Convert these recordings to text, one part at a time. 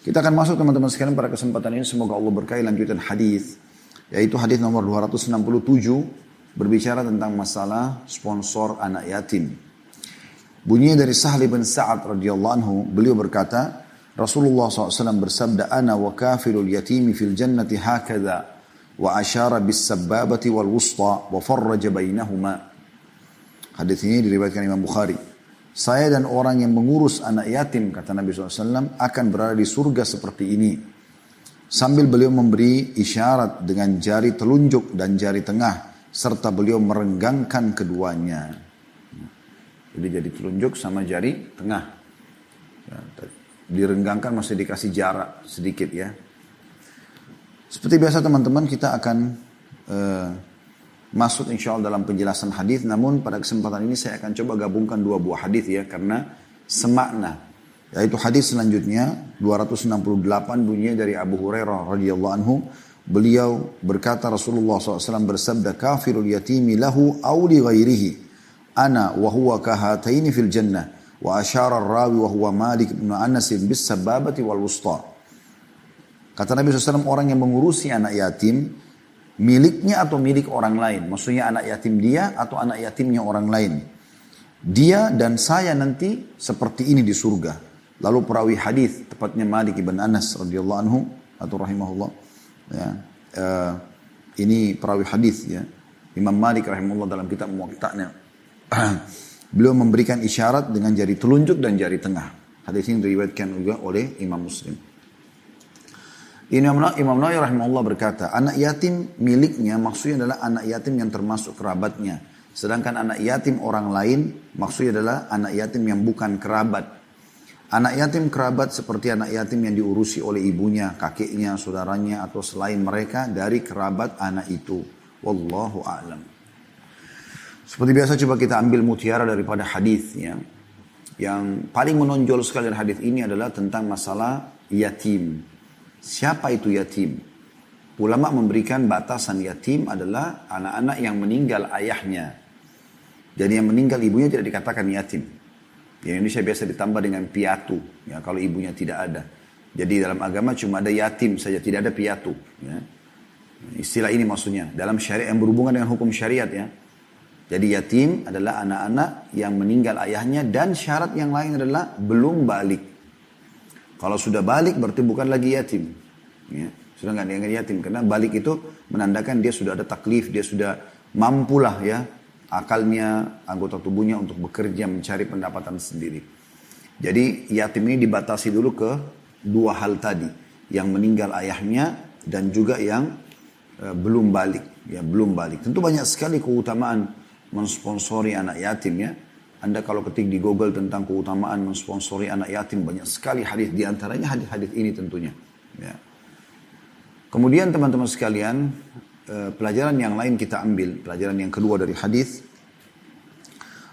Kita akan masuk teman-teman sekalian pada kesempatan ini, semoga Allah berkahi, lanjutan hadis, yaitu hadis nomor 267 berbicara tentang masalah sponsor anak yatim. Bunyinya dari Sahli bin Saad radhiyallahu anhu, beliau berkata, Rasulullah SAW bersabda, "Ana wa kafilul yatimi fil jannati hakadha." Wa asyara bis sababati wal wusta wa farraja bainahuma. Hadis ini diriwayatkan Imam Bukhari. Saya dan orang yang mengurus anak yatim, kata Nabi SAW, akan berada di surga seperti ini. Sambil beliau memberi isyarat dengan jari telunjuk dan jari tengah, serta beliau merenggangkan keduanya. Jadi jari telunjuk sama jari tengah. Direnggangkan maksudnya dikasih jarak sedikit ya. Seperti biasa teman-teman, kita akan masuk insya Allah dalam penjelasan hadis. Namun pada kesempatan ini saya akan coba gabungkan dua buah hadis ya, karena semakna. Yaitu hadis selanjutnya 268 bunyinya dari Abu Hurairah radhiyallahu anhu. Beliau berkata, Rasulullah SAW bersabda, "Kafirul yatimi lahu aw li ghairihi. Ana wa huwa kahataini fil jannah." Wa asyara ar-rawi wa huwa Malik ibn Anas bis sababati wal wusta. Kata Nabi SAW, orang yang mengurusi anak yatim, miliknya atau milik orang lain. Maksudnya anak yatim dia atau anak yatimnya orang lain. Dia dan saya nanti seperti ini di surga. Lalu perawi hadis, tepatnya Malik ibn Anas radhiyallahu anhu atau rahimahullah. Ya, ini perawi hadis ya. Imam Malik rahimahullah dalam kitab Muwatta'nya. Beliau memberikan isyarat dengan jari telunjuk dan jari tengah. Hadis ini diriwayatkan juga oleh Imam Muslim. Imam Nawawi rahimahullah berkata, anak yatim miliknya maksudnya adalah anak yatim yang termasuk kerabatnya. Sedangkan anak yatim orang lain maksudnya adalah anak yatim yang bukan kerabat. Anak yatim kerabat seperti anak yatim yang diurusi oleh ibunya, kakeknya, saudaranya, atau selain mereka dari kerabat anak itu. Wallahu a'lam. Seperti biasa coba kita ambil mutiara daripada hadis ya. Yang paling menonjol sekali hadis ini adalah tentang masalah yatim. Siapa itu yatim? Ulama memberikan batasan yatim adalah anak-anak yang meninggal ayahnya. Jadi yang meninggal ibunya tidak dikatakan yatim. Di Indonesia biasa ditambah dengan piatu, ya, kalau ibunya tidak ada. Jadi dalam agama cuma ada yatim saja, tidak ada piatu. Ya. Istilah ini maksudnya dalam syariat yang berhubungan dengan hukum syariat ya. Jadi yatim adalah anak-anak yang meninggal ayahnya, dan syarat yang lain adalah belum balik. Kalau sudah balik berarti bukan lagi yatim. Ya, sudah tidak dianggap yatim. Karena balik itu menandakan dia sudah ada taklif, dia sudah mampulah ya akalnya, anggota tubuhnya untuk bekerja mencari pendapatan sendiri. Jadi yatim ini dibatasi dulu ke dua hal tadi. Yang meninggal ayahnya dan juga yang belum balik. Ya, belum balik. Tentu banyak sekali keutamaan mensponsori anak yatim ya. Anda kalau ketik di Google tentang keutamaan mensponsori anak yatim, banyak sekali hadis, di antaranya hadis-hadis ini tentunya. Ya. Kemudian teman-teman sekalian, pelajaran yang lain kita ambil, pelajaran yang kedua dari hadis,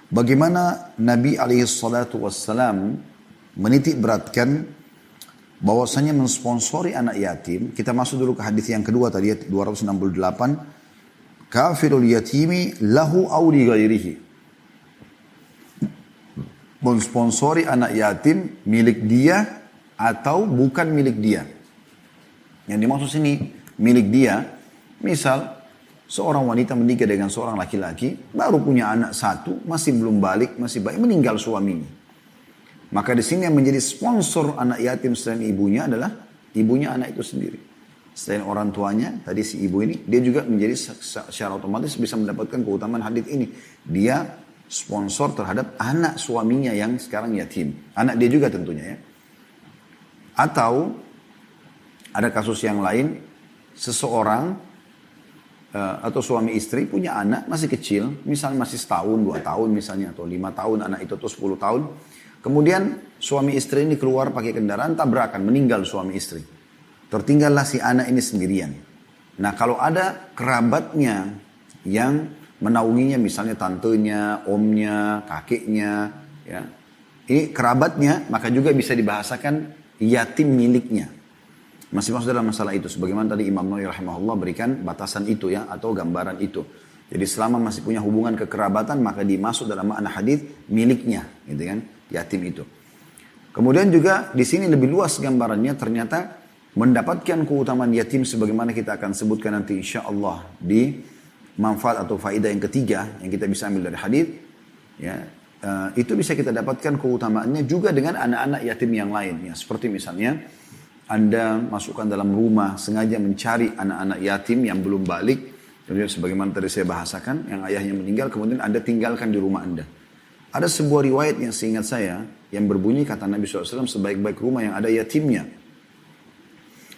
bagaimana Nabi A.S. menitik beratkan bahwasanya mensponsori anak yatim. Kita masuk dulu ke hadis yang kedua tadi 268, kafirul yatimi lahu aw li ghairihi. Mensponsori anak yatim milik dia atau bukan milik dia. Yang dimaksud sini milik dia, misal seorang wanita menikah dengan seorang laki-laki, baru punya anak satu, masih belum balik, masih baik, meninggal suaminya. Maka di sini yang menjadi sponsor anak yatim selain ibunya adalah ibunya anak itu sendiri. Selain orang tuanya, tadi si ibu ini, dia juga menjadi secara otomatis bisa mendapatkan keutamaan hadis ini. Dia sponsor terhadap anak suaminya yang sekarang yatim. Anak dia juga tentunya ya. Atau ada kasus yang lain, seseorang atau suami istri punya anak masih kecil, misalnya masih setahun, 2 tahun misalnya, atau 5 tahun anak itu, atau 10 tahun. Kemudian suami istri ini keluar pakai kendaraan, tabrakan, meninggal suami istri. Tertinggallah si anak ini sendirian. Nah kalau ada kerabatnya yang menaunginya, misalnya tantenya, omnya, kakeknya, ya. Ini kerabatnya, maka juga bisa dibahasakan yatim miliknya. Masih masuk dalam masalah itu, sebagaimana tadi Imam Nawawi rahimahullah berikan batasan itu ya, atau gambaran itu. Jadi selama masih punya hubungan kekerabatan, maka dimasuk dalam makna hadis miliknya, gitu kan, yatim itu. Kemudian juga di sini lebih luas gambarannya, ternyata mendapatkan keutamaan yatim sebagaimana kita akan sebutkan nanti insyaallah di manfaat atau faedah yang ketiga yang kita bisa ambil dari hadis, ya, itu bisa kita dapatkan keutamaannya juga dengan anak-anak yatim yang lain, ya, seperti misalnya Anda masukkan dalam rumah, sengaja mencari anak-anak yatim yang belum balik, kemudian sebagaimana tadi saya bahasakan, yang ayahnya meninggal kemudian Anda tinggalkan di rumah Anda. Ada sebuah riwayat yang seingat saya yang berbunyi kata Nabi SAW, sebaik-baik rumah yang ada yatimnya.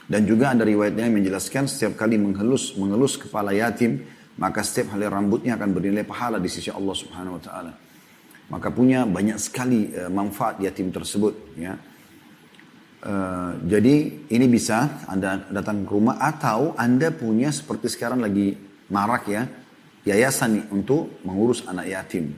Dan juga ada riwayatnya yang menjelaskan setiap kali mengelus kepala yatim, maka setiap helai rambutnya akan bernilai pahala di sisi Allah Subhanahu wa taala. Maka punya banyak sekali manfaat yatim tersebut, ya. Jadi ini bisa Anda datang ke rumah, atau Anda punya seperti sekarang lagi marak, ya, yayasan nih untuk mengurus anak yatim.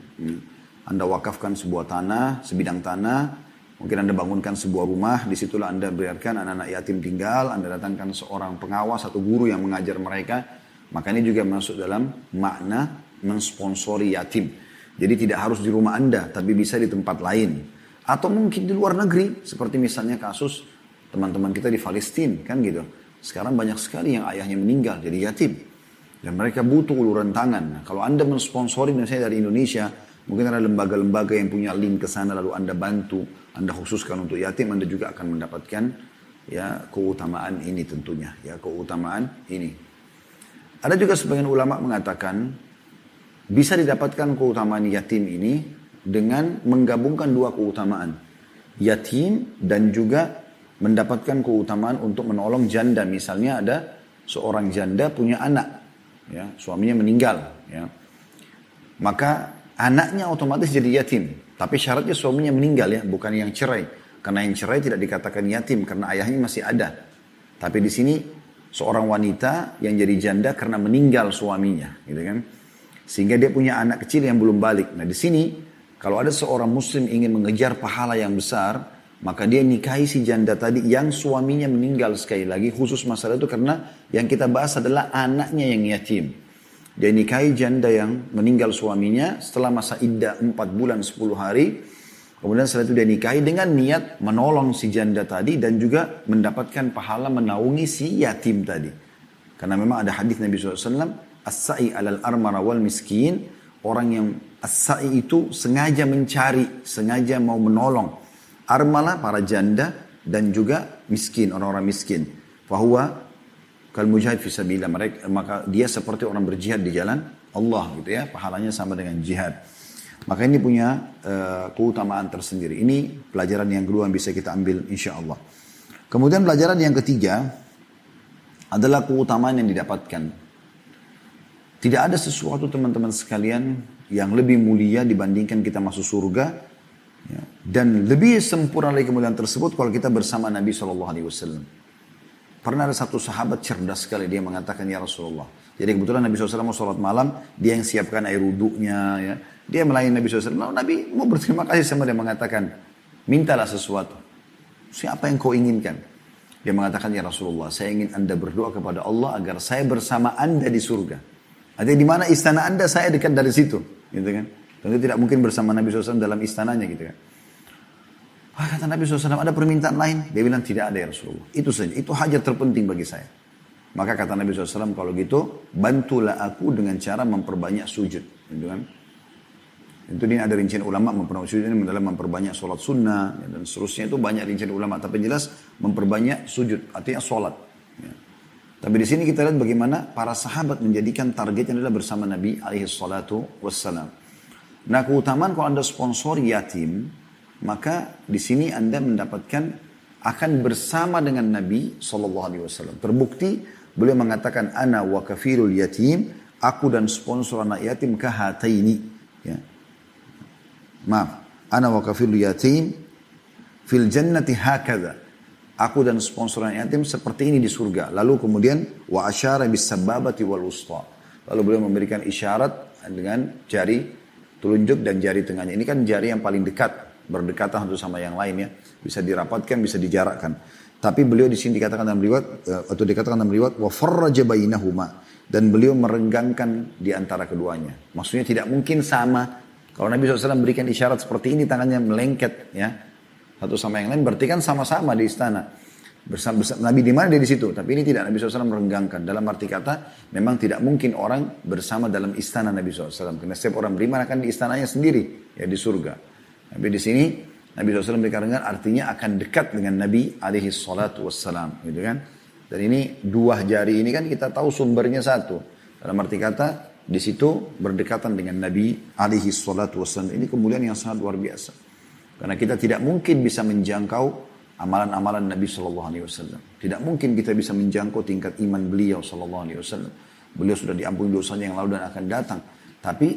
Anda wakafkan sebuah tanah, sebidang tanah. Mungkin Anda bangunkan sebuah rumah, disitulah Anda biarkan anak-anak yatim tinggal, Anda datangkan seorang pengawas atau guru yang mengajar mereka. Maka ini juga masuk dalam makna mensponsori yatim. Jadi tidak harus di rumah Anda, tapi bisa di tempat lain. Atau mungkin di luar negeri, seperti misalnya kasus teman-teman kita di Palestina, kan gitu. Sekarang banyak sekali yang ayahnya meninggal jadi yatim. Dan mereka butuh uluran tangan. Nah, kalau Anda mensponsori misalnya dari Indonesia, mungkin ada lembaga-lembaga yang punya link ke sana, lalu Anda bantu, Anda khususkan untuk yatim, Anda juga akan mendapatkan, ya, keutamaan ini tentunya, ya, keutamaan ini. Ada juga sebagian ulama mengatakan bisa didapatkan keutamaan yatim ini dengan menggabungkan dua keutamaan, yatim dan juga mendapatkan keutamaan untuk menolong janda. Misalnya ada seorang janda punya anak, ya, suaminya meninggal, ya, maka anaknya otomatis jadi yatim. Tapi syaratnya suaminya meninggal, ya, bukan yang cerai. Karena yang cerai tidak dikatakan yatim karena ayahnya masih ada. Tapi di sini seorang wanita yang jadi janda karena meninggal suaminya, gitu kan? Sehingga dia punya anak kecil yang belum balik. Nah, di sini kalau ada seorang muslim ingin mengejar pahala yang besar, maka dia nikahi si janda tadi yang suaminya meninggal. Sekali lagi khusus masalah itu karena yang kita bahas adalah anaknya yang yatim. Dia nikahi janda yang meninggal suaminya setelah masa iddah 4 bulan 10 hari. Kemudian setelah itu dia nikahi dengan niat menolong si janda tadi dan juga mendapatkan pahala menaungi si yatim tadi. Karena memang ada hadis Nabi SAW, as-sa'i alal armara wal miskin. Orang yang as-sa'i itu sengaja mencari, sengaja mau menolong. Armala para janda dan juga miskin, orang-orang miskin. Fahuwa kal mujahid fi sabilillah, maka dia seperti orang berjihad di jalan Allah, gitu ya, pahalanya sama dengan jihad. Maka ini punya keutamaan tersendiri. Ini pelajaran yang kedua yang bisa kita ambil insyaallah. Kemudian pelajaran yang ketiga adalah keutamaan yang didapatkan. Tidak ada sesuatu, teman-teman sekalian, yang lebih mulia dibandingkan kita masuk surga, ya, dan lebih sempurna lagi kemuliaan tersebut kalau kita bersama Nabi SAW. Pernah ada satu sahabat cerdas sekali, dia mengatakan, ya Rasulullah. Jadi kebetulan Nabi SAW mau sholat malam, dia yang siapkan air wudunya, ya. Dia melayani Nabi SAW. Lalu Nabi mau berterima kasih sama dia, mengatakan, mintalah sesuatu. Siapa yang kau inginkan? Dia mengatakan, ya Rasulullah, saya ingin Anda berdoa kepada Allah agar saya bersama Anda di surga. Artinya di mana istana Anda, saya dekat dari situ, gitu kan? Tentu tidak mungkin bersama Nabi SAW dalam istananya, gitu kan? Wah, kata Nabi SAW, ada permintaan lain? Dia bilang, tidak ada ya Rasulullah. Itu saja, itu hajat terpenting bagi saya. Maka kata Nabi SAW, kalau gitu, bantulah aku dengan cara memperbanyak sujud. Gitu kan? Itu ini ada rincian ulama, memperbanyak sujud ini adalah memperbanyak sholat sunnah, ya, dan seterusnya, itu banyak rincian ulama. Tapi jelas, memperbanyak sujud, artinya sholat. Ya. Tapi di sini kita lihat bagaimana para sahabat menjadikan targetnya adalah bersama Nabi SAW. Nah, keutamaan kalau Anda sponsor yatim, maka di sini Anda mendapatkan akan bersama dengan Nabi SAW. Terbukti beliau mengatakan, ana wa kafilul yatim, aku dan sponsor anak yatim kahataini. Ya. Maaf, ana wa kafilul yatim fil jannati hakadha. Aku dan sponsor anak yatim seperti ini di surga. Lalu kemudian wa asyara bis sababati wal wusta. Lalu beliau memberikan isyarat dengan jari telunjuk dan jari tengahnya. Ini kan jari yang paling dekat, berdekatan satu sama yang lain, ya, bisa dirapatkan, bisa dijarakkan. Tapi beliau di sini dikatakan dalam riwayat atau dikatakan dalam riwayat wa farraja bainahuma, dan beliau merenggangkan di antara keduanya. Maksudnya tidak mungkin sama. Kalau Nabi SAW memberikan isyarat seperti ini, tangannya melengket, ya, satu sama yang lain, berarti kan sama-sama di istana. Nabi di mana dia di situ, tapi ini tidak Nabi SAW merenggangkan. Dalam arti kata, memang tidak mungkin orang bersama dalam istana Nabi SAW. Karena setiap orang beriman akan di istananya sendiri, ya di surga. Tapi di sini, Nabi SAW dikarenkan artinya akan dekat dengan Nabi alaihi salatu wassalam, gitu kan. Dan ini dua jari ini kan kita tahu sumbernya satu. Dalam arti kata, di situ berdekatan dengan Nabi alaihi salatu wassalam. Ini kemuliaan yang sangat luar biasa. Karena kita tidak mungkin bisa menjangkau amalan-amalan Nabi sallallahu alaihi wasallam. Tidak mungkin kita bisa menjangkau tingkat iman beliau sallallahu alaihi wasallam. Beliau sudah diampuni dosanya yang lalu dan akan datang. Tapi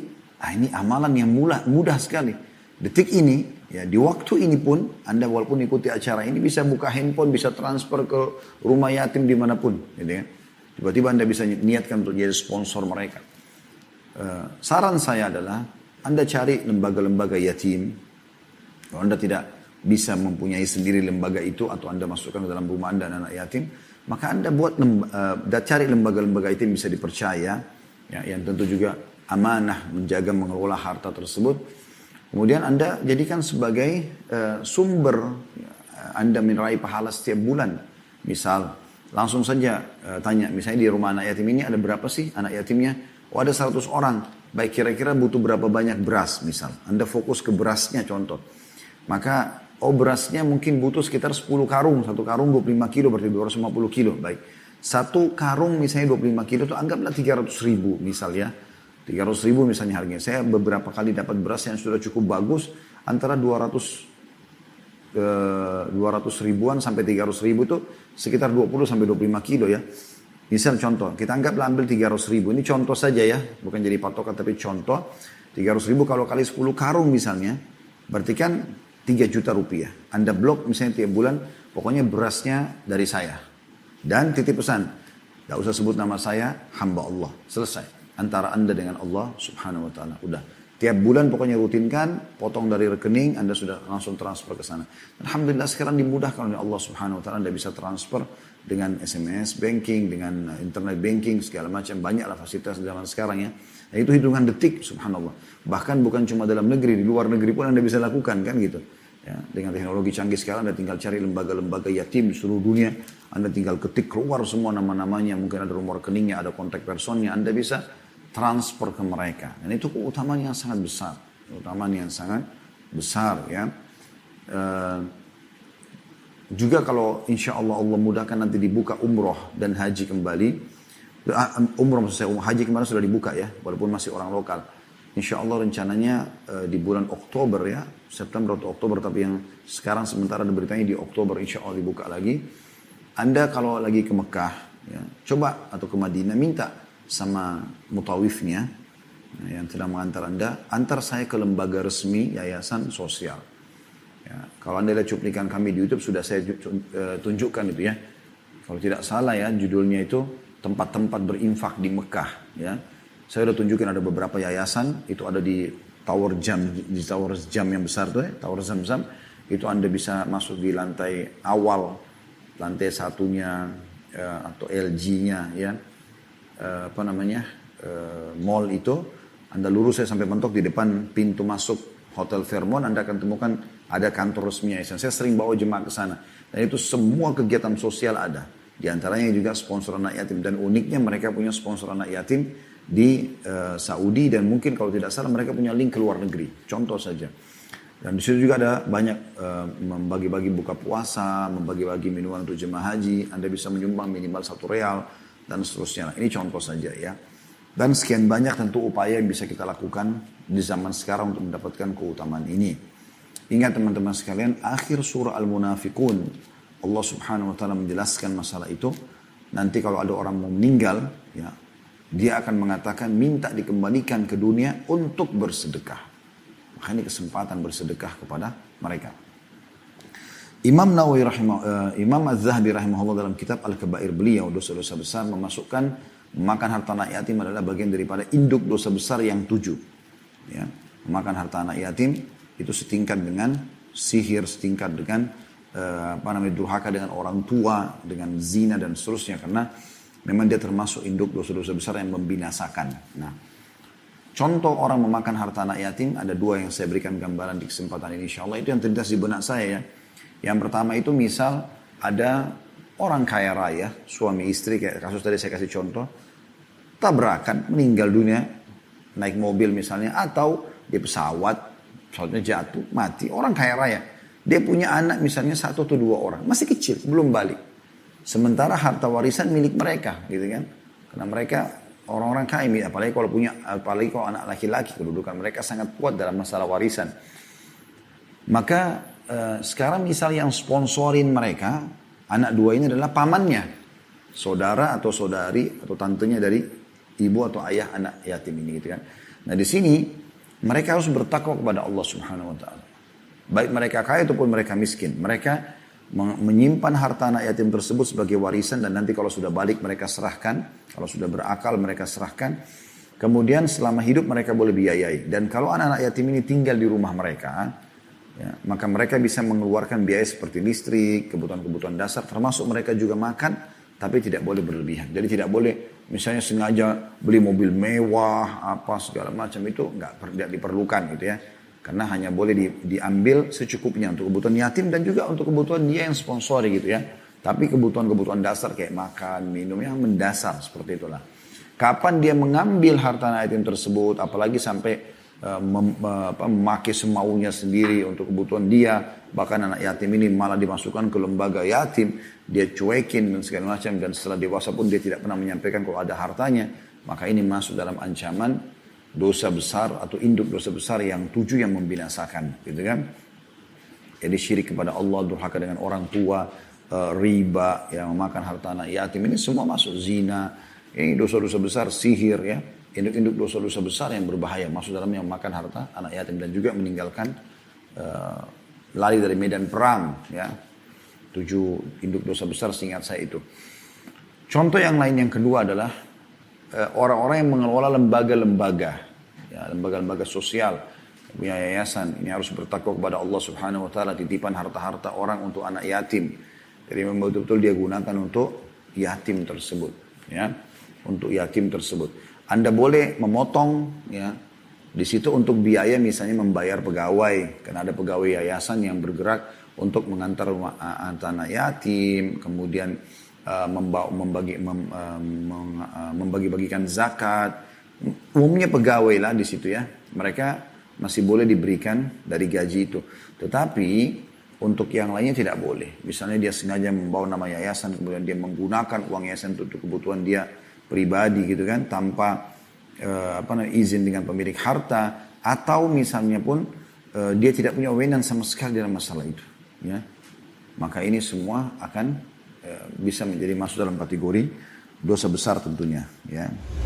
ini amalan yang mudah sekali. Detik ini, ya di waktu ini pun, Anda walaupun ikuti acara ini bisa buka handphone, bisa transfer ke rumah yatim dimanapun. Gitu ya. Tiba-tiba Anda bisa niatkan untuk jadi sponsor mereka. Saran saya adalah Anda cari lembaga-lembaga yatim. Kalau Anda tidak bisa mempunyai sendiri lembaga itu atau Anda masukkan ke dalam rumah Anda anak yatim, maka Anda buat cari lembaga-lembaga yatim yang bisa dipercaya, ya, yang tentu juga amanah menjaga mengelola harta tersebut. Kemudian Anda jadikan sebagai sumber Anda meraih pahala setiap bulan. Misal, langsung saja tanya, misalnya di rumah anak yatim ini ada berapa sih anak yatimnya? Oh ada 100 orang, baik kira-kira butuh berapa banyak beras misal. Anda fokus ke berasnya contoh. Maka berasnya mungkin butuh sekitar 10 karung. Satu karung 25 kilo berarti 250 kilo. Baik. Satu karung misalnya 25 kilo itu anggaplah 300.000 misal ya. 300.000 misalnya harganya. Saya beberapa kali dapat beras yang sudah cukup bagus. Antara 200 ribuan sampai 300.000 itu sekitar 20 sampai 25 kilo ya. Misal contoh, kita anggaplah ambil 300.000, ini contoh saja ya, bukan jadi patokan tapi contoh, 300.000 kalau kali 10 karung misalnya, berarti kan 3 juta rupiah. Anda blok misalnya tiap bulan, pokoknya berasnya dari saya. Dan titip pesan, gak usah sebut nama saya, hamba Allah, selesai. Antara Anda dengan Allah subhanahu wa ta'ala, udah. Tiap bulan pokoknya rutinkan, potong dari rekening, Anda sudah langsung transfer ke sana. Alhamdulillah sekarang dimudahkan oleh Allah subhanahu wa ta'ala, Anda bisa transfer dengan SMS banking, dengan internet banking, segala macam. Banyaklah fasilitas zaman sekarang ya. Nah, itu hitungan detik, subhanallah. Bahkan bukan cuma dalam negeri, di luar negeri pun Anda bisa lakukan, kan gitu. Ya, dengan teknologi canggih sekarang, Anda tinggal cari lembaga-lembaga yatim di seluruh dunia. Anda tinggal ketik keluar semua nama-namanya, mungkin ada nomor rekeningnya, ada kontak personnya. Anda bisa transfer ke mereka. Dan itu keutamaan yang sangat besar. Keutamaan yang sangat besar, ya. Juga kalau insya Allah mudahkan nanti dibuka umroh dan haji kembali. Umroh maksud saya, haji kemarin sudah dibuka ya, walaupun masih orang lokal. Insya Allah rencananya di bulan Oktober ya, September atau Oktober, tapi yang sekarang sementara diberitanya di Oktober insya Allah dibuka lagi. Anda kalau lagi ke Mekah, ya, coba atau ke Madinah minta sama mutawifnya yang telah mengantar Anda, antar saya ke lembaga resmi yayasan sosial. Ya, kalau Anda lihat cuplikan kami di YouTube sudah saya tunjukkan itu ya. Kalau tidak salah ya judulnya itu tempat-tempat berinfak di Mekah ya. Saya sudah tunjukin ada beberapa yayasan, itu ada di Tower Jam, di Tower Jam yang besar tuh ya, Tower Zamzam. Itu Anda bisa masuk di lantai awal, lantai satunya atau LG-nya ya. Mall itu Anda lurus saya sampai mentok di depan pintu masuk Hotel Fairmont, Anda akan temukan ada kantor resminya. Saya sering bawa jemaah ke sana. Dan itu semua kegiatan sosial ada. Di antaranya juga sponsor anak yatim. Dan uniknya mereka punya sponsor anak yatim di Saudi. Dan mungkin kalau tidak salah mereka punya link ke luar negeri. Contoh saja. Dan di situ juga ada banyak membagi-bagi buka puasa, membagi-bagi minuman untuk jemaah haji. Anda bisa menyumbang minimal R$1 dan seterusnya. Nah, ini contoh saja ya. Dan sekian banyak tentu upaya yang bisa kita lakukan di zaman sekarang untuk mendapatkan keutamaan ini. Ingat teman-teman sekalian, akhir surah Al-Munafiqun, Allah subhanahu wa ta'ala menjelaskan masalah itu. Nanti kalau ada orang mau meninggal, ya, dia akan mengatakan minta dikembalikan ke dunia untuk bersedekah. Maka ini kesempatan bersedekah kepada mereka. Imam Nawawi Imam Az-Zahabi rahimahullah dalam kitab Al-Kaba'ir beliau, dosa-dosa besar memasukkan makan harta anak yatim adalah bagian daripada induk dosa besar yang 7. Ya, makan harta anak yatim itu setingkat dengan sihir, setingkat dengan durhaka dengan orang tua, dengan zina dan seterusnya. Karena memang dia termasuk induk dosa-dosa besar yang membinasakan. Nah, contoh orang memakan harta anak yatim ada 2 yang saya berikan gambaran di kesempatan ini. Insya Allah itu yang terlintas di benak saya ya. Yang pertama itu misal ada orang kaya raya, suami istri, kayak kasus tadi saya kasih contoh, tabrakan, meninggal dunia, naik mobil misalnya, atau dia pesawatnya jatuh, mati. Orang kaya raya, dia punya anak misalnya 1 atau 2 orang, masih kecil, belum balik. Sementara harta warisan milik mereka, gitu kan? Karena mereka orang-orang kaya, apalagi kalau anak laki-laki, kedudukan mereka sangat kuat dalam masalah warisan. Maka sekarang misal yang sponsorin mereka, anak 2 ini adalah pamannya, saudara atau saudari atau tantenya dari ibu atau ayah anak yatim ini, gitu kan. Nah di sini mereka harus bertakwa kepada Allah Subhanahu Wa Taala. Baik mereka kaya ataupun mereka miskin, mereka menyimpan harta anak yatim tersebut sebagai warisan, dan nanti kalau sudah balik mereka serahkan, kalau sudah berakal mereka serahkan, kemudian selama hidup mereka boleh biayai. Dan kalau anak-anak yatim ini tinggal di rumah mereka, ya, maka mereka bisa mengeluarkan biaya seperti listrik, kebutuhan-kebutuhan dasar, termasuk mereka juga makan, tapi tidak boleh berlebihan. Jadi tidak boleh misalnya sengaja beli mobil mewah apa segala macam, itu nggak diperlukan gitu ya. Karena hanya boleh diambil secukupnya untuk kebutuhan yatim dan juga untuk kebutuhan dia yang sponsori gitu ya. Tapi kebutuhan-kebutuhan dasar kayak makan, minum yang mendasar seperti itulah. Kapan dia mengambil harta anak yatim tersebut, apalagi sampai memakai semaunya sendiri untuk kebutuhan dia. Bahkan anak yatim ini malah dimasukkan ke lembaga yatim. Dia cuekin dan segala macam, dan setelah dewasa pun dia tidak pernah menyampaikan kalau ada hartanya. Maka ini masuk dalam ancaman dosa besar atau induk dosa besar yang 7 yang membinasakan, gitu kan? Jadi syirik kepada Allah, durhaka dengan orang tua, riba, yang memakan harta anak yatim, ini semua masuk, zina, ini dosa-dosa besar, sihir ya, induk-induk dosa-dosa besar yang berbahaya masuk dalam yang memakan harta anak yatim dan juga meninggalkan lari dari medan perang ya. 7 induk dosa besar seingat saya itu. Contoh yang lain yang kedua adalah orang-orang yang mengelola lembaga-lembaga, ya, lembaga-lembaga sosial, punya yayasan, ini harus bertakwa kepada Allah Subhanahu Wa Taala. Titipan harta-harta orang untuk anak yatim, jadi memang betul-betul dia gunakan untuk yatim tersebut, ya, untuk yatim tersebut. Anda boleh memotong, ya, di situ untuk biaya misalnya membayar pegawai, karena ada pegawai yayasan yang bergerak untuk mengantar anak yatim, kemudian membagi-bagikan zakat. Umumnya pegawai lah di situ ya, mereka masih boleh diberikan dari gaji itu. Tetapi untuk yang lainnya tidak boleh. Misalnya dia sengaja membawa nama yayasan, kemudian dia menggunakan uang yayasan untuk kebutuhan dia pribadi gitu kan, tanpa izin dengan pemilik harta, atau misalnya pun dia tidak punya wewenang sama sekali dalam masalah itu ya. Maka ini semua akan bisa menjadi masuk dalam kategori dosa besar tentunya ya.